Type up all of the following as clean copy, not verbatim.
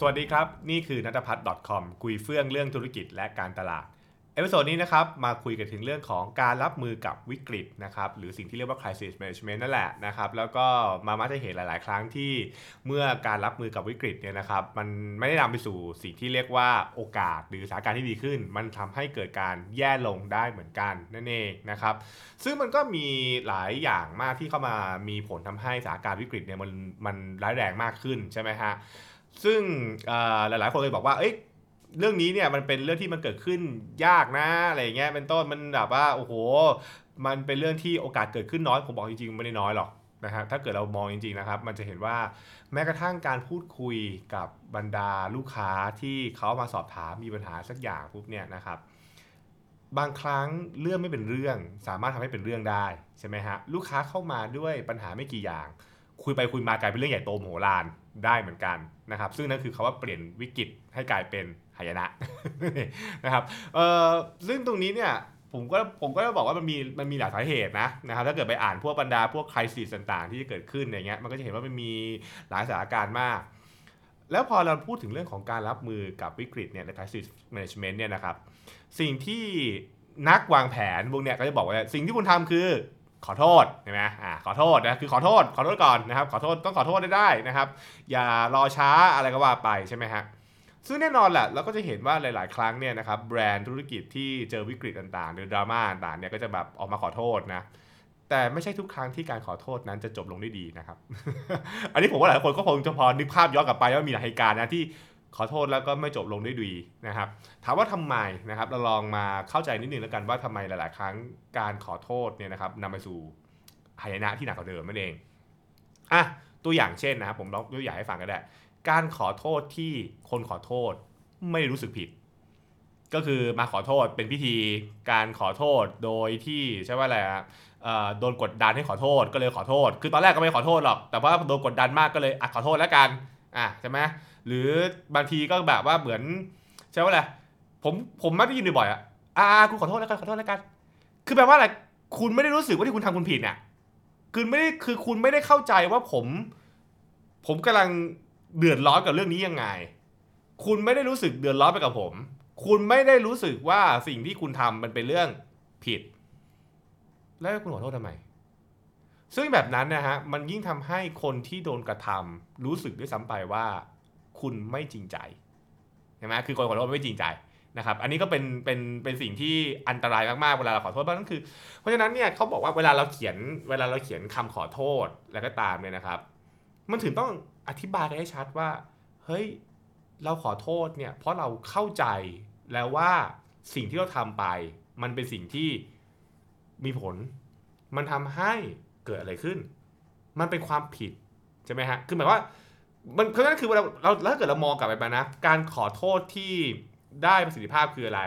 สวัสดีครับนี่คือณัฐพัฒน์ .com คุยเฟื่องเรื่องธุรกิจและการตลาดเอพิโซดนี้นะครับมาคุยกันถึงเรื่องของการรับมือกับวิกฤตนะครับหรือสิ่งที่เรียกว่า Crisis Management นั่นแหละนะครับแล้วก็มักจะเห็นหลายๆครั้งที่เมื่อการรับมือกับวิกฤตเนี่ยนะครับมันไม่ได้นำไปสู่สิ่งที่เรียกว่าโอกาสหรือสถานการณ์ที่ดีขึ้นมันทำให้เกิดการแย่ลงได้เหมือนกันนั่นเองนะครับซึ่งมันก็มีหลายอย่างมากที่เข้ามามีผลทำให้สถานการณ์วิกฤตเนี่ยมันร้ายแรงมากขึ้นใช่ไหมฮะซึ่งหลายๆคนเลยบอกว่าเรื่องนี้เนี่ยมันเป็นเรื่องที่มันเกิดขึ้นยากนะอะไรอย่างเงี้ยเป็นต้นมันแบบว่าโอ้โหมันเป็นเรื่องที่โอกาสเกิดขึ้นน้อยผมบอกจริงๆไม่ได้น้อยหรอกนะฮะถ้าเกิดเรามองจริงๆนะครับมันจะเห็นว่าแม้กระทั่งการพูดคุยกับบรรดาลูกค้าที่เขามาสอบถามมีปัญหาสักอย่างปุ๊บเนี่ยนะครับบางครั้งเรื่องไม่เป็นเรื่องสามารถทำให้เป็นเรื่องได้ใช่ไหมฮะลูกค้าเข้ามาด้วยปัญหาไม่กี่อย่างคุยไปคุยมากลายเป็นเรื่องใหญ่โตมโหฬารได้เหมือนกันนะครับซึ่งนั่นคือคำว่าเปลี่ยนวิกฤตให้กลายเป็นหายนะนะครับซึ่งตรงนี้เนี่ยผมก็จะบอกว่ามันมีหลายสาเหตุนะครับถ้าเกิดไปอ่านพวกบรรดาพวกไครซิสต่างๆที่จะเกิดขึ้นอย่างเงี้ยมันก็จะเห็นว่ามันมีหลายสถานการณ์มากแล้วพอเราพูดถึงเรื่องของการรับมือกับวิกฤตเนี่ยใน Crisis Management เนี่ยนะครับสิ่งที่นักวางแผนพวกเนี่ยก็จะบอกว่าสิ่งที่คุณทำคือขอโทษใช่ไหมขอโทษนะคือขอโทษก่อนนะครับขอโทษต้องขอโทษได้นะครับอย่ารอช้าอะไรก็ว่าไปใช่ไหมฮะซึ่งแน่นอนแหละเราก็จะเห็นว่าหลายๆครั้งเนี่ยนะครับแบรนด์ธุรกิจที่เจอวิกฤตต่างๆหรือดราม่าต่างๆเนี่ยก็จะแบบออกมาขอโทษนะแต่ไม่ใช่ทุกครั้งที่การขอโทษนั้นจะจบลงด้วยดีนะครับ อันนี้ผมว่าหลายคนก็คงจะพอนึกภาพย้อนกลับไปว่ามีหลายเหตุการณ์นะที่ขอโทษแล้วก็ไม่จบลงด้วยดีนะครับถามว่าทำไมนะครับเราลองมาเข้าใจนิดนึงแล้วกันว่าทำไมหลายๆครั้งการขอโทษเนี่ยนะครับนำไปสู่หายนะที่หนักกว่าเดิมนั่นเองตัวอย่างเช่นนะครับผมลองยกตัวอย่างให้ฟังก็ได้การขอโทษที่คนขอโทษไม่รู้สึกผิดก็คือมาขอโทษเป็นพิธีการขอโทษโดยที่ใช่ว่าอะไรครับโดนกดดันให้ขอโทษก็เลยขอโทษคือตอนแรกก็ไม่ขอโทษหรอกแต่ว่าโดนกดดันมากก็เลยขอโทษแล้วกันใช่ไหมหรือบางทีก็แบบว่าเหมือนใช่ว่าอะไรผมมักได้ยินบ่อยคุณขอโทษแล้วกันคือแปลว่าอะไรคุณไม่ได้รู้สึกว่าที่คุณทำคุณผิดเนี่ยคือคุณไม่ได้เข้าใจว่าผมกำลังเดือดร้อนกับเรื่องนี้ยังไงคุณไม่ได้รู้สึกเดือดร้อนไปกับผมคุณไม่ได้รู้สึกว่าสิ่งที่คุณทำมันเป็นเรื่องผิดแล้วคุณขอโทษทำไมซึ่งแบบนั้นนะฮะมันยิ่งทำให้คนที่โดนกระทำรู้สึกด้วยซ้ำไปว่าคุณไม่จริงใจใช่ไหมคือคนขอโทษไม่จริงใจนะครับอันนี้ก็เป็นสิ่งที่อันตรายมากๆเวลาเราขอโทษบ้างนั่นคือเพราะฉะนั้นเนี่ยเขาบอกว่าเวลาเราเขียนคำขอโทษแล้วก็ตามเนี่ยนะครับมันถึงต้องอธิบายให้ชัดว่าเฮ้ยเราขอโทษเนี่ยเพราะเราเข้าใจแล้วว่าสิ่งที่เราทำไปมันเป็นสิ่งที่มีผลมันทำให้เกิดอะไรขึ้นมันเป็นความผิดใช่ไหมฮะคือหมายว่ามันเพราะฉะนั้นคือเราถ้าเกิดเรามองกลับไปนะการขอโทษที่ได้ประสิทธิภาพคืออะไร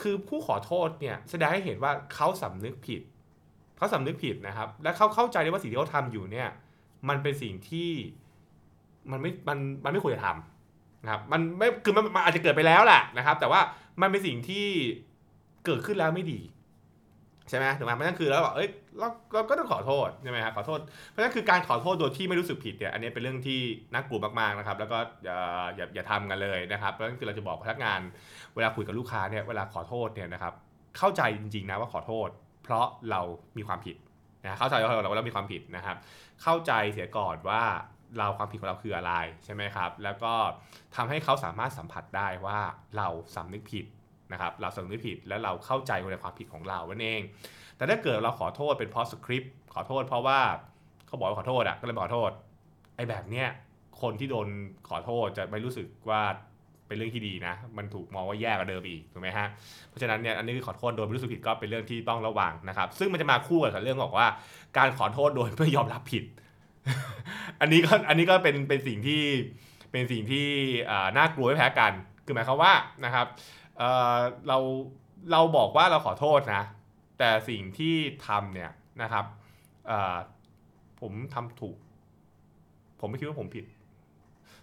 คือผู้ขอโทษเนี่ยแสดงให้เห็นว่าเขาสำนึกผิดนะครับและเขาเข้าใจได้ว่าสิ่งที่เขาทำอยู่เนี่ยมันเป็นสิ่งที่มันไม่ควรจะทำนะครับมันไม่คือมันอาจจะเกิดไปแล้วแหละนะครับแต่ว่ามันเป็นสิ่งที่เกิดขึ้นแล้วไม่ดีใช่ไหมถูกไหมเพราะนั่นคือแล้วบอกเราก็ต้องขอโทษใช่ไหมครับขอโทษเพราะนั่นคือการขอโทษโดยที่ไม่รู้สึกผิดเนี่ยอันนี้เป็นเรื่องที่น่ากลัวมากๆนะครับแล้วก็อย่าทำกันเลยนะครับเพราะนั่นคือเราจะบอกพนักงานเวลาคุยกับลูกค้าเนี่ยเวลาขอโทษเนี่ยนะครับเข้าใจจริงๆนะว่าขอโทษเพราะเรามีความผิดนะเข้าใจว่าเรามีความผิดนะครับเข้าใจเสียก่อนว่าเราความผิดของเราคืออะไรใช่ไหมครับแล้วก็ทำให้เขาสามารถสัมผัสได้ว่าเราสำนึกผิดนะครับเราสำนึกผิดแล้วเราเข้าใจในความผิดของเรานั่นเองแต่ถ้าเกิดเราขอโทษเป็นเพราะสคริปต์ขอโทษเพราะว่าเขาบอกว่าขอโทษก็เลยขอโทษไอ้แบบเนี้ยคนที่โดนขอโทษจะไม่รู้สึกว่าเป็นเรื่องที่ดีนะมันถูกมองว่าแย่กว่าเดิมอีกถูกไหมฮะเพราะฉะนั้นเนี่ยอันนี้คือขอโทษโดยไม่รู้สึกผิดก็เป็นเรื่องที่ต้องระวังนะครับซึ่งมันจะมาคู่กับเรื่องบอกว่าการขอโทษโดยไม่ยอมรับผิด อันนี้ก็เป็นสิ่งที่น่ากลัวไม่แพ้กันคือหมายความว่านะครับเราบอกว่าเราขอโทษนะแต่สิ่งที่ทำเนี่ยนะครับผมทำถูกผมไม่คิดว่าผมผิด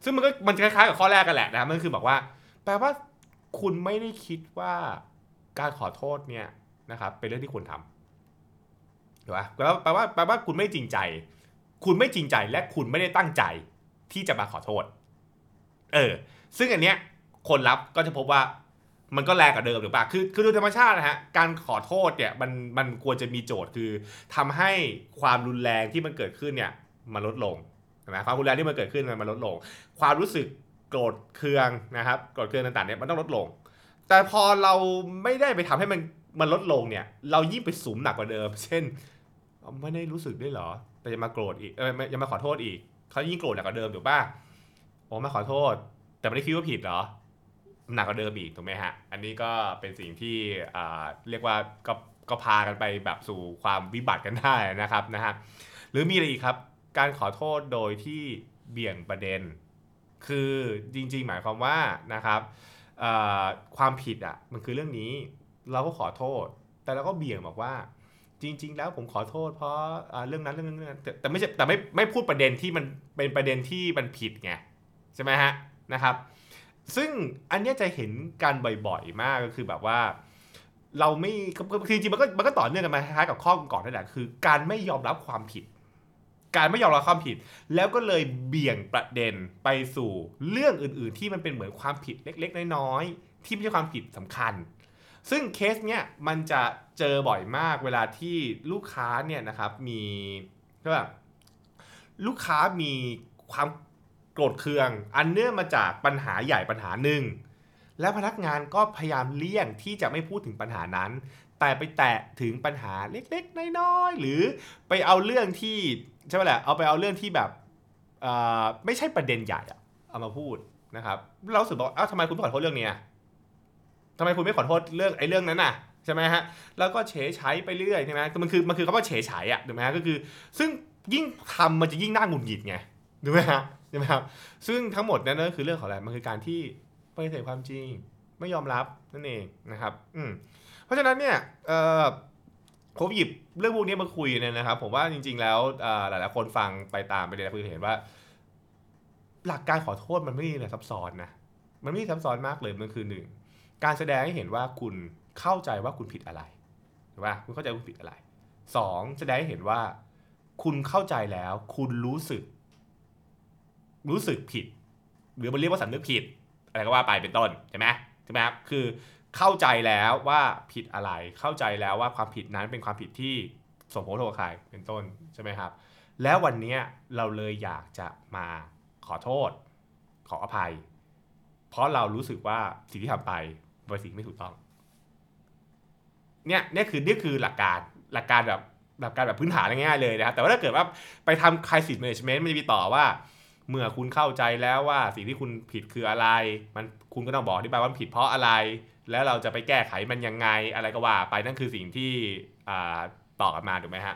ซึ่งมันคล้ายๆกับข้อแรกกันแหละนะมันคือบอกว่าแปลว่าคุณไม่ได้คิดว่าการขอโทษเนี่ยนะครับเป็นเรื่องที่ควรทำถูกไหมแล้วแปลว่าคุณไม่จริงใจและคุณไม่ได้ตั้งใจที่จะมาขอโทษ ซึ่งอันเนี้ยคนรับก็จะพบว่ามันก็แรงกว่าเดิมหรือเปล่าคือโดยธรรมชาตินะฮะการขอโทษเนี่ยมันควรจะมีโจทย์คือทำให้ความรุนแรงที่มันเกิดขึ้นเนี่ยมันลดลงนะความรุนแรงที่มันเกิดขึ้นมันลดลงความรู้สึกโกรธเคืองนะครับโกรธเคืองต่างๆเนี่ยมันต้องลดลงแต่พอเราไม่ได้ไปทำให้มันลดลงเนี่ยเรายิ่งไปสุมหนักกว่าเดิมเช่นไม่ได้รู้สึกด้วยเหรอแต่จะมาโกรธอีกจะมาขอโทษอีกเขายิ่งโกรธหนักกว่าเดิมถูกป่ะโอ้มาขอโทษแต่ไม่ได้คิดว่าผิดเหรอหนักกว่าเดิมอีกถูกไหมฮะอันนี้ก็เป็นสิ่งที่เรียกว่าก็พากันไปแบบสู่ความวิบัติกันได้นะครับนะฮะหรือมีอะไรอีกครับการขอโทษโดยที่เบี่ยงประเด็นคือจริงๆหมายความว่านะครับความผิดอ่ะมันคือเรื่องนี้เราก็ขอโทษแต่เราก็เบี่ยงบอกว่าจริงๆแล้วผมขอโทษเพราะเรื่องนั้นเรื่องนี้แต่ไม่ใช่แต่ไม่พูดประเด็นที่มันเป็นประเด็นที่มันผิดไงใช่ไหมฮะนะครับซึ่งอันนี้จะเห็นการบ่อยๆมากก็คือแบบว่าเราไม่คือจริงๆมันก็ต่อเนื่องกันมาคล้ายๆกับข้อก่อนนั่นแหละคือการไม่ยอมรับความผิดแล้วก็เลยเบี่ยงประเด็นไปสู่เรื่องอื่นๆที่มันเป็นเหมือนความผิดเล็กๆน้อยๆที่ไม่ใช่ความผิดสำคัญซึ่งเคสเนี้ยมันจะเจอบ่อยมากเวลาที่ลูกค้าเนี่ยนะครับมีก็แบบลูกค้ามีความโกรธเคืองอันเนื่องมาจากปัญหาใหญ่ปัญหาหนึ่งและพนักงานก็พยายามเลี่ยงที่จะไม่พูดถึงปัญหานั้นแต่ไปแตะถึงปัญหาเล็กๆน้อยๆหรือไปเอาเรื่องที่ใช่ไหมแหละเอาเรื่องที่แบบไม่ใช่ประเด็นใหญ่เอามาพูดนะครับเราสึกบอกทำไมคุณไม่ขอโทษเรื่องนี้ทำไมคุณไม่ขอโทษเรื่องเรื่องนั้นน่ะใช่ไหมฮะแล้วก็เฉยใช้ไปเรื่อยใช่ไหมมันคือคำว่าเฉยใช้อ่ะถูกไหมฮะก็คือซึ่งยิ่งทำมันจะยิ่งน่าหงุดหงิดไงถูกไหมฮะใช่ไหมครับซึ่งทั้งหมดนั่นก็คือเรื่องของอะไรมันคือการที่ปฏิเสธความจริงไม่ยอมรับนั่นเองนะครับเพราะฉะนั้นเนี่ยผมหยิบเรื่องพวกนี้มาคุยเนี่ยนะครับผมว่าจริงๆแล้วหลายๆคนฟังไปตามไปเลยคือเห็นว่าหลักการขอโทษมันไม่ได้ซับซ้อนนะมันไม่ได้ซับซ้อนมากเลยมันคือหนึ่งการแสดงให้เห็นว่าคุณเข้าใจว่าคุณผิดอะไรถูกป่ะคุณเข้าใจคุณผิดอะไรสองแสดงให้เห็นว่าคุณเข้าใจแล้วคุณรู้สึกผิดหรือมันเรียกว่าสำนึกผิดอะไรก็ว่าไปเป็นต้นใช่ไหมใช่ไหมครับคือเข้าใจแล้วว่าผิดอะไรเข้าใจแล้วว่าความผิดนั้นเป็นความผิดที่สมโภชโทษใครเป็นต้นใช่ไหมครับแล้ววันนี้เราเลยอยากจะมาขอโทษขออภัยเพราะเรารู้สึกว่าสิ่งที่ทำไปเป็นสิ่งไม่ถูกต้องเนี่ยคือหลักการแบบพื้นฐานง่ายๆเลยนะครับแต่ว่าถ้าเกิดว่าไปทำ Crisis Management มันจะมีต่อว่าเมื่อคุณเข้าใจแล้วว่าสิ่งที่คุณผิดคืออะไรมันคุณก็ต้องบอกอธิบายว่าผิดเพราะอะไรแล้วเราจะไปแก้ไขมันยังไงอะไรก็ว่าไปนั่นคือสิ่งที่ต่อกันมาถูกไหมฮะ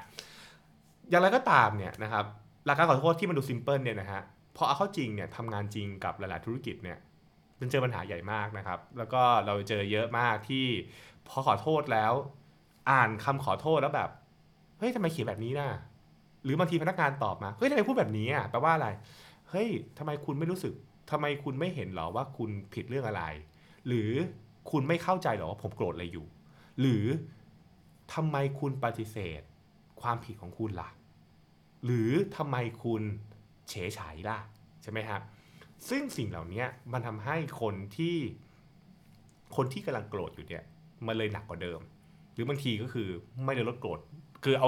อย่างไรก็ตามเนี่ยนะครับหลักการขอโทษที่มันดูซิมเพิลเนี่ยนะฮะพอเอาเข้าจริงเนี่ยทำงานจริงกับหลายๆธุรกิจเนี่ยมันเจอปัญหาใหญ่มากนะครับแล้วก็เราเจอเยอะมากที่พอขอโทษแล้วอ่านคำขอโทษแล้วแบบเฮ้ยทำไมเขียนแบบนี้นะหรือบางทีพนักงานตอบมาเฮ้ยทำไมพูดแบบนี้อ่ะแปลว่าอะไรเฮ้ยทำไมคุณไม่รู้สึกทำไมคุณไม่เห็นหรอว่าคุณผิดเรื่องอะไรหรือคุณไม่เข้าใจหรอว่าผมโกรธอะไรอยู่หรือทำไมคุณปฏิเสธความผิดของคุณล่ะหรือทำไมคุณเฉยเฉยล่ะใช่ไหมครับซึ่งสิ่งเหล่านี้มันทำให้คนที่กำลังโกรธอยู่เนี่ยมันเลยหนักกว่าเดิมหรือบางทีก็คือไม่ได้ลดโกรธคือเอ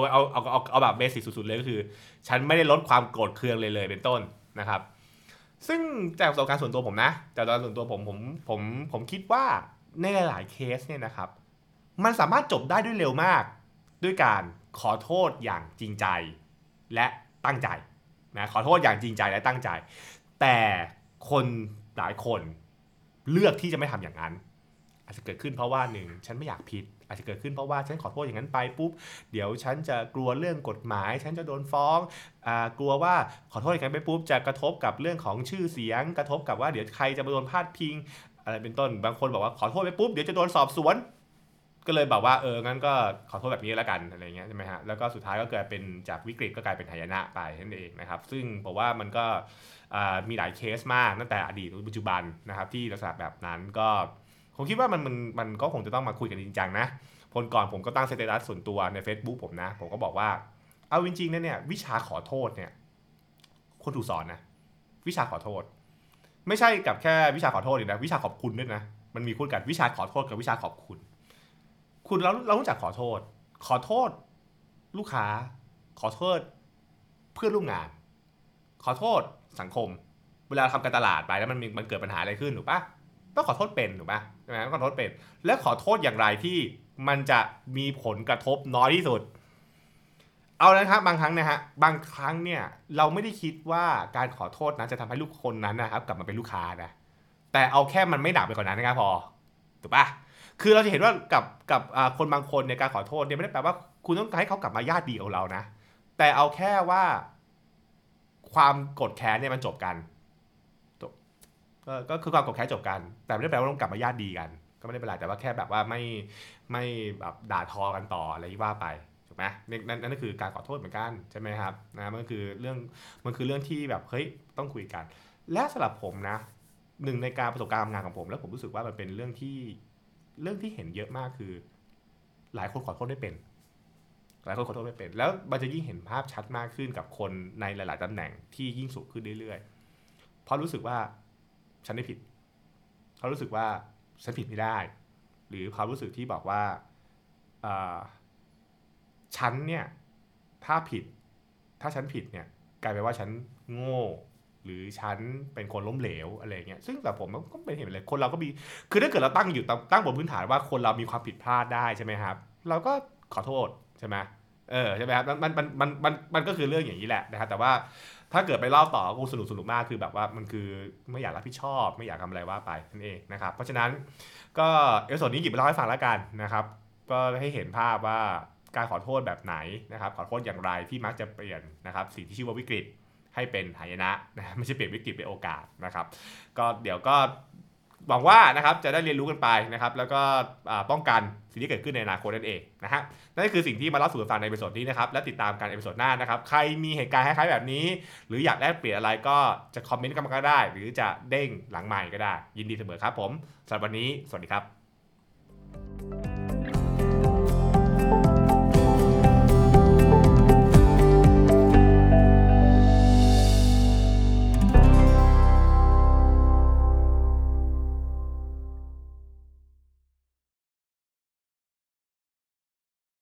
าแบบเบสิกสุดๆเลยก็คือฉันไม่ได้ลดความโกรธเคืองเลยเป็นต้นนะครับซึ่งจากประสบการณ์ส่วนตัวผมนะจากประสบการณ์ส่วนตัวผมคิดว่าในหลายๆเคสเนี่ยนะครับมันสามารถจบได้ด้วยเร็วมากด้วยการขอโทษอย่างจริงใจและตั้งใจนะขอโทษอย่างจริงใจและตั้งใจแต่คนหลายคนเลือกที่จะไม่ทำอย่างนั้นอาจจะเกิดขึ้นเพราะว่าหนึ่งฉันไม่อยากผิดอาจจะเกิดขึ้นเพราะว่าฉันขอโทษอย่างนั้นไปปุ๊บเดี๋ยวฉันจะกลัวเรื่องกฎหมายฉันจะโดนฟ้องกลัวว่าขอโทษอย่างนั้นไปปุ๊บจะกระทบกับเรื่องของชื่อเสียงกระทบกับว่าเดี๋ยวใครจะมาโดนพาดพิงอะไรเป็นต้นบางคนบอกว่าขอโทษไปปุ๊บเดี๋ยวจะโดนสอบสวนก็เลยบอกว่างั้นก็ขอโทษแบบนี้แล้วกันอะไรเงี้ยใช่ไหมฮะแล้วก็สุดท้ายก็เกิดเป็นจากวิกฤตก็กลายเป็นหายนะไปนั่นเองนะครับซึ่งบอกว่ามันก็มีหลายเคสมากตั้งแต่อดีตปัจจุบันนะครับที่ลักษณะแบบนั้นก็ผมคิดว่ามันก็คงจะต้องมาคุยกันจริงจังนะคนก่อนผมก็ตั้งสเตตัสส่วนตัวใน Facebook ผมนะผมก็บอกว่าเอาจริงๆนะเนี่ยวิชาขอโทษเนี่ยคนถูกสอนนะวิชาขอโทษ ไม่ใช่กับแค่วิชาขอโทษอีกนะวิชาขอบคุณด้วยนะมันมีคู่กันวิชาขอโทษกับวิชาขอบคุณคุณเรารู้จักขอโทษลูกค้าขอโทษเพื่อนร่วมงานขอโทษสังคมเวลาทำการตลาดไปแล้วมันเกิดปัญหาอะไรขึ้นถูกปะต้องขอโทษเป็นถูกปะใช่ไหมต้องขอโทษเป็นและขอโทษอย่างไรที่มันจะมีผลกระทบน้อยที่สุดเอาละครับบางครั้งเนี่ยเราไม่ได้คิดว่าการขอโทษนะจะทำให้ลูกคนนั้นนะครับกลับมาเป็นลูกค้านะแต่เอาแค่มันไม่หนักไปกว่านั้นนะครับพอถูกปะคือเราจะเห็นว่ากับคนบางคนเนี่ยการขอโทษเนี่ยไม่ได้แปลว่าคุณต้องการให้เขากลับมาญาติดีกับเรานะแต่เอาแค่ว่าความโกรธแค้นเนี่ยมันจบกันก็คือความโกรธแค้นจบกันแต่ไม่ได้แปลว่าต้องกลับมาญาติดีกันก็ไม่ได้เป็นไรแต่ว่าแค่แบบว่าไม่แบบด่าทอกันต่ออะไรที่ว่าไปถูกไหมนั่นก็คือการขอโทษเหมือนกันใช่ไหมครับนะมันคือเรื่องที่แบบเฮ้ยต้องคุยกันและสำหรับผมนะหนึ่งในการประสบการณ์ทำงานของผมแล้วผมรู้สึกว่ามันเป็นเรื่องที่เห็นเยอะมากคือหลายคนขอโทษไม่เป็นแล้วมันจะยิ่งเห็นภาพชัดมากขึ้นกับคนในหลายๆตำแหน่งที่ยิ่งสูงขึ้นเรื่อยๆเพราะรู้สึกว่าฉันไม่ผิดเขารู้สึกว่าฉันผิดไม่ได้หรือความรู้สึกที่บอกว่าฉันเนี่ยถ้าฉันผิดเนี่ยกลายเป็นว่าฉันโง่หรือฉันเป็นคนล้มเหลวอะไรเงี้ยซึ่งแต่ผมก็ไม่เห็นอะไรคนเราก็มีคือถ้าเกิดเราตั้งบนพื้นฐานว่าคนเรามีความผิดพลาดได้ใช่ไหมครับเราก็ขอโทษใช่ไหมใช่ไหมครับมันก็คือเรื่องอย่างนี้แหละนะครับแต่ว่าถ้าเกิดไปเล่าต่อก็สนุกมากคือแบบว่ามันคือไม่อยากรับผิดชอบไม่อยากทำอะไรว่าไปนั่นเองนะครับเพราะฉะนั้นก็เอพิโซดนี้หยิบมาเล่าให้ฟังแล้วกันนะครับก็ให้เห็นภาพว่าการขอโทษแบบไหนนะครับขอโทษอย่างไรที่มักจะเปลี่ยนนะครับสิ่งที่ชื่อว่าวิกฤตให้เป็นหายนะนะไม่ใช่เปลี่ยนวิกฤตเป็นโอกาสนะครับก็เดี๋ยวก็หวังว่านะครับจะได้เรียนรู้กันไปนะครับแล้วก็ป้องกันสิ่งที่เกิดขึ้นในอนาคตนั่นเองนะฮะนั่นคือสิ่งที่มาเล่าสู่กันฟังในเอพิโซดนี้นะครับและติดตามกันเอพิโซดหน้านะครับใครมีเหตุการณ์คล้ายๆแบบนี้หรืออยากแลกเปลี่ยนอะไรก็จะคอมเมนต์กันมาก็ได้หรือจะเด้งหลังไมค์ก็ได้ยินดีเสมอครับผมสำหรับวันนี้สวัสดีครับ